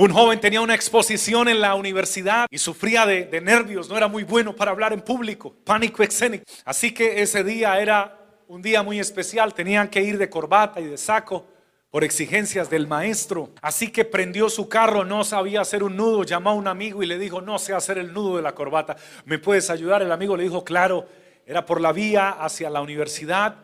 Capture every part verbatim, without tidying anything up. Un joven tenía una exposición en la universidad y sufría de, de nervios, no era muy bueno para hablar en público, pánico escénico. Así que ese día era un día muy especial, tenían que ir de corbata y de saco por exigencias del maestro. Así que prendió su carro, no sabía hacer un nudo, llamó a un amigo y le dijo: no sé hacer el nudo de la corbata, ¿me puedes ayudar? El amigo le dijo: claro. Era por la vía hacia la universidad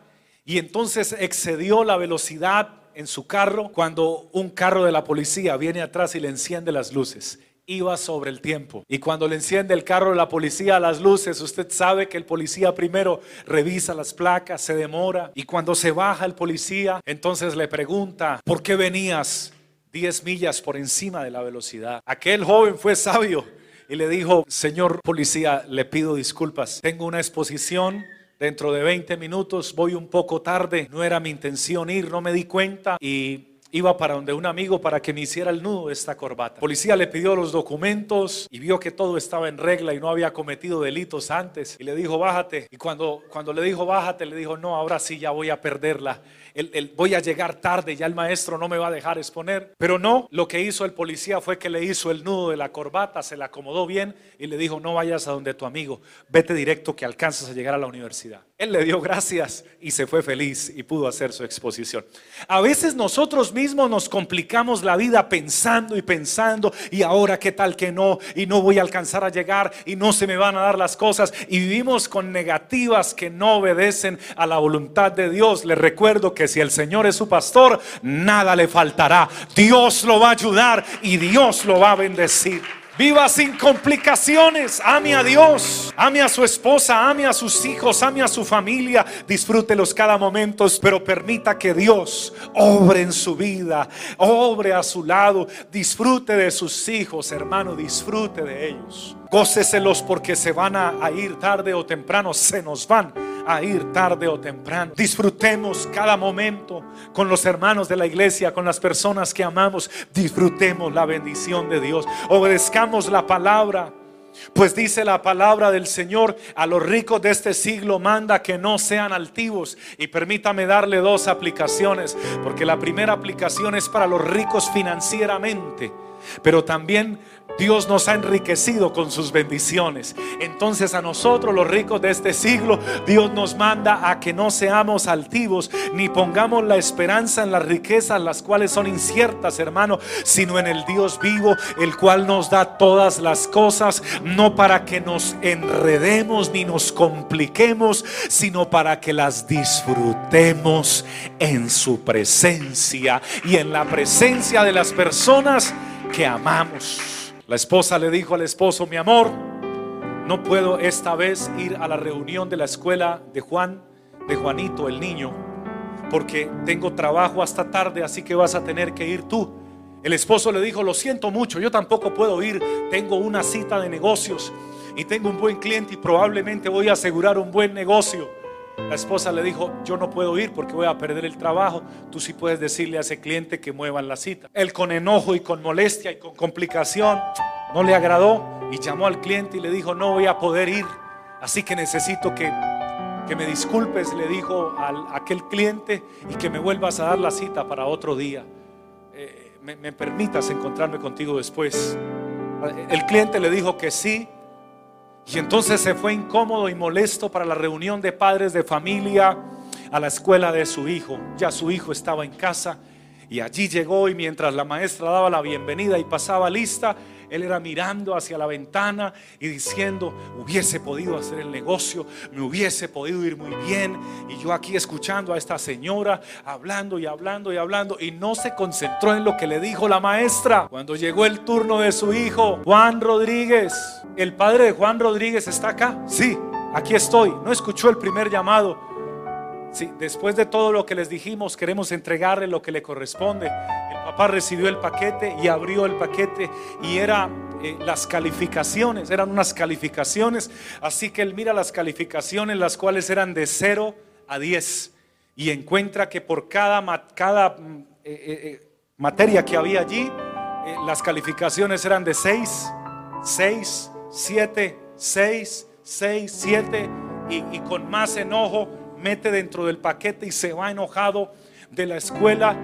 y entonces excedió la velocidad en su carro cuando un carro de la policía viene atrás y le enciende las luces. Iba sobre el tiempo, y cuando le enciende el carro de la policía las luces, usted sabe que el policía primero revisa las placas, se demora, y cuando se baja el policía entonces le pregunta: ¿por qué venías diez millas por encima de la velocidad? Aquel joven fue sabio y le dijo: señor policía, le pido disculpas, tengo una exposición dentro de veinte minutos, voy un poco tarde, no era mi intención ir, no me di cuenta y iba para donde un amigo para que me hiciera el nudo de esta corbata. El policía le pidió los documentos y vio que todo estaba en regla y no había cometido delitos antes y le dijo: bájate. Y cuando, cuando le dijo bájate, le dijo: no, ahora sí ya voy a perderla, el, el, voy a llegar tarde, ya el maestro no me va a dejar exponer. Pero no, lo que hizo el policía fue que le hizo el nudo de la corbata, se la acomodó bien y le dijo: no vayas a donde tu amigo, vete directo que alcanzas a llegar a la universidad. Él le dio gracias y se fue feliz y pudo hacer su exposición. A veces nosotros mismos nos complicamos la vida pensando y pensando, y ahora qué tal que no, y no voy a alcanzar a llegar, y no se me van a dar las cosas, y vivimos con negativas que no obedecen a la voluntad de Dios. Les recuerdo que si el Señor es su pastor, nada le faltará. Dios lo va a ayudar y Dios lo va a bendecir. Viva sin complicaciones, ame a Dios, ame a su esposa, ame a sus hijos, ame a su familia, disfrútelos cada momento, pero permita que Dios obre en su vida, obre a su lado, disfrute de sus hijos, hermano, disfrute de ellos, góceselos porque se van a, a ir tarde o temprano, se nos van a ir tarde o temprano. Disfrutemos cada momento con los hermanos de la iglesia, con las personas que amamos, disfrutemos la bendición de Dios, obedezcamos la palabra, pues dice la palabra del Señor: a los ricos de este siglo manda que no sean altivos. Y permítame darle dos aplicaciones, porque la primera aplicación es para los ricos financieramente, pero también Dios nos ha enriquecido con sus bendiciones. Entonces a nosotros los ricos de este siglo, Dios nos manda a que no seamos altivos, ni pongamos la esperanza en las riquezas, las cuales son inciertas, hermano, sino en el Dios vivo, el cual nos da todas las cosas, no para que nos enredemos ni nos compliquemos, sino para que las disfrutemos en su presencia y en la presencia de las personas que amamos. La esposa le dijo al esposo: mi amor, no puedo esta vez ir a la reunión de la escuela de Juan, de Juanito el niño, porque tengo trabajo hasta tarde, así que vas a tener que ir tú. El esposo le dijo: lo siento mucho, yo tampoco puedo ir, tengo una cita de negocios y tengo un buen cliente y probablemente voy a asegurar un buen negocio. La esposa le dijo: yo no puedo ir porque voy a perder el trabajo, tú sí puedes decirle a ese cliente que muevan la cita. Él, con enojo y con molestia y con complicación, no le agradó y llamó al cliente y le dijo: no voy a poder ir, así que necesito que, que me disculpes, le dijo a aquel cliente, y que me vuelvas a dar la cita para otro día, eh, me, me permitas encontrarme contigo después. El cliente le dijo que sí. Y entonces se fue incómodo y molesto para la reunión de padres de familia a la escuela de su hijo. Ya su hijo estaba en casa y allí llegó, y mientras la maestra daba la bienvenida y pasaba lista, él era mirando hacia la ventana y diciendo: hubiese podido hacer el negocio, me hubiese podido ir muy bien, y yo aquí escuchando a esta señora hablando y hablando y hablando, y no se concentró en lo que le dijo la maestra. Cuando llegó el turno de su hijo Juan Rodríguez, el padre de Juan Rodríguez: ¿está acá? Sí, aquí estoy. No escuchó el primer llamado. Sí, después de todo lo que les dijimos, queremos entregarle lo que le corresponde. El papá recibió el paquete y abrió el paquete, y era eh, las calificaciones, eran unas calificaciones. Así que él mira las calificaciones, las cuales eran de cero a diez, y encuentra que por cada, cada eh, eh, materia que había allí, eh, las calificaciones eran de seis, seis, siete, seis, seis, siete, y, y con más enojo mete dentro del paquete y se va enojado de la escuela.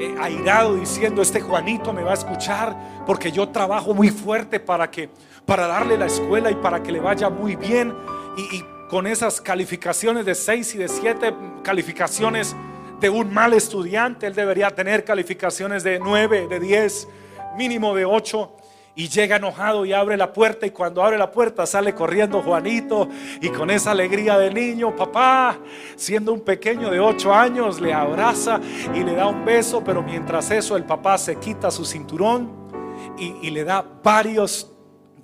eh, airado diciendo: este Juanito me va a escuchar porque yo trabajo muy fuerte para que para darle la escuela y para que le vaya muy bien, y, y con esas calificaciones de seis y de siete, calificaciones de un mal estudiante, él debería tener calificaciones de nueve, de diez, mínimo de ocho. Y llega enojado y abre la puerta, y cuando abre la puerta sale corriendo Juanito, y con esa alegría de niño, papá, siendo un pequeño de ocho años, le abraza y le da un beso. Pero mientras eso, el papá se quita su cinturón y, y le da varios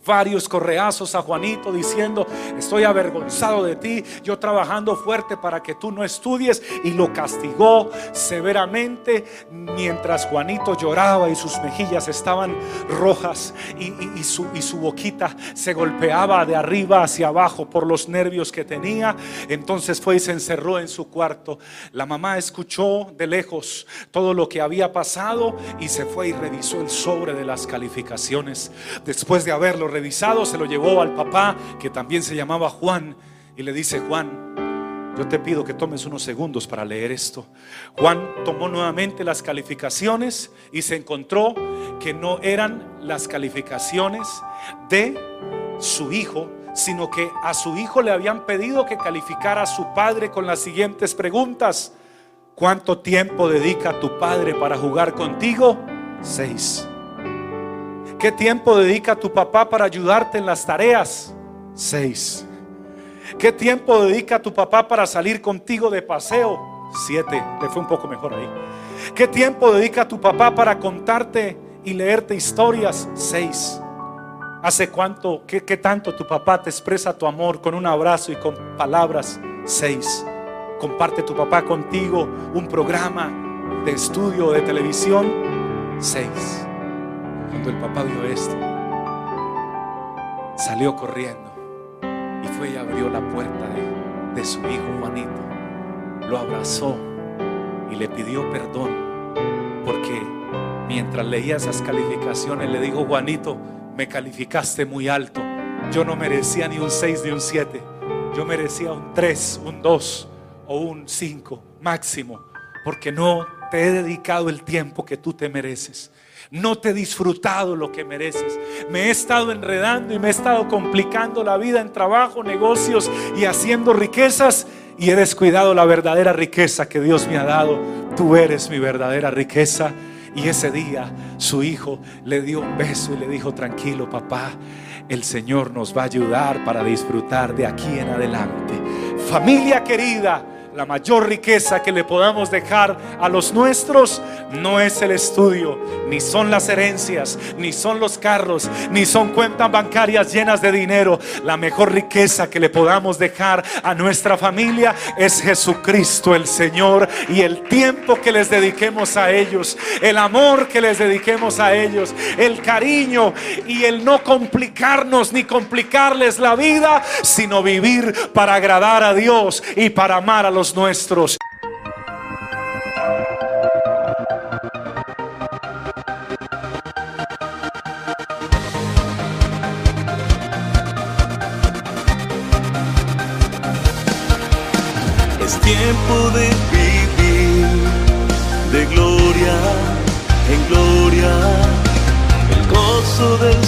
Varios correazos a Juanito, diciendo: estoy avergonzado de ti, yo trabajando fuerte para que tú no estudies. Y lo castigó severamente, mientras Juanito lloraba y sus mejillas estaban rojas, y, y, y, su, y su boquita se golpeaba de arriba hacia abajo por los nervios que tenía. Entonces fue y se encerró en su cuarto. La mamá escuchó de lejos todo lo que había pasado y se fue y revisó el sobre de las calificaciones. Después de haberlo revisado, se lo llevó al papá, que también se llamaba Juan, y le dice: Juan, yo te pido que tomes unos segundos para leer esto. Juan tomó nuevamente las calificaciones y se encontró que no eran las calificaciones de su hijo, sino que a su hijo le habían pedido que calificara a su padre con las siguientes preguntas: ¿cuánto tiempo dedica tu padre para jugar contigo? Seis. ¿Qué tiempo dedica tu papá para ayudarte en las tareas? Seis. ¿Qué tiempo dedica tu papá para salir contigo de paseo? Siete. Le fue un poco mejor ahí. ¿Qué tiempo dedica tu papá para contarte y leerte historias? Seis. ¿Hace cuánto, qué, qué tanto tu papá te expresa tu amor con un abrazo y con palabras? Seis. ¿Comparte tu papá contigo un programa de estudio de televisión? Seis. Cuando el papá vio esto, salió corriendo y fue y abrió la puerta de, de su hijo Juanito, lo abrazó y le pidió perdón, porque mientras leía esas calificaciones le dijo: Juanito, me calificaste muy alto, yo no merecía ni un seis ni un siete, yo merecía un tres, un dos o un cinco máximo, porque no te he dedicado el tiempo que tú te mereces. No te he disfrutado lo que mereces. Me he estado enredando y me he estado complicando la vida en trabajo, negocios y haciendo riquezas, y he descuidado la verdadera riqueza que Dios me ha dado. Tú eres mi verdadera riqueza. Y ese día su hijo le dio un beso y le dijo: tranquilo, papá, el Señor nos va a ayudar para disfrutar de aquí en adelante. Familia querida, la mayor riqueza que le podamos dejar a los nuestros no es el estudio, ni son las herencias, ni son los carros, ni son cuentas bancarias llenas de dinero. La mejor riqueza que le podamos dejar a nuestra familia es Jesucristo el Señor, y el tiempo que les dediquemos a ellos, el amor que les dediquemos a ellos, el cariño, y el no complicarnos ni complicarles la vida, sino vivir para agradar a Dios y para amar a los nuestros. Es tiempo de vivir de gloria en gloria, el gozo del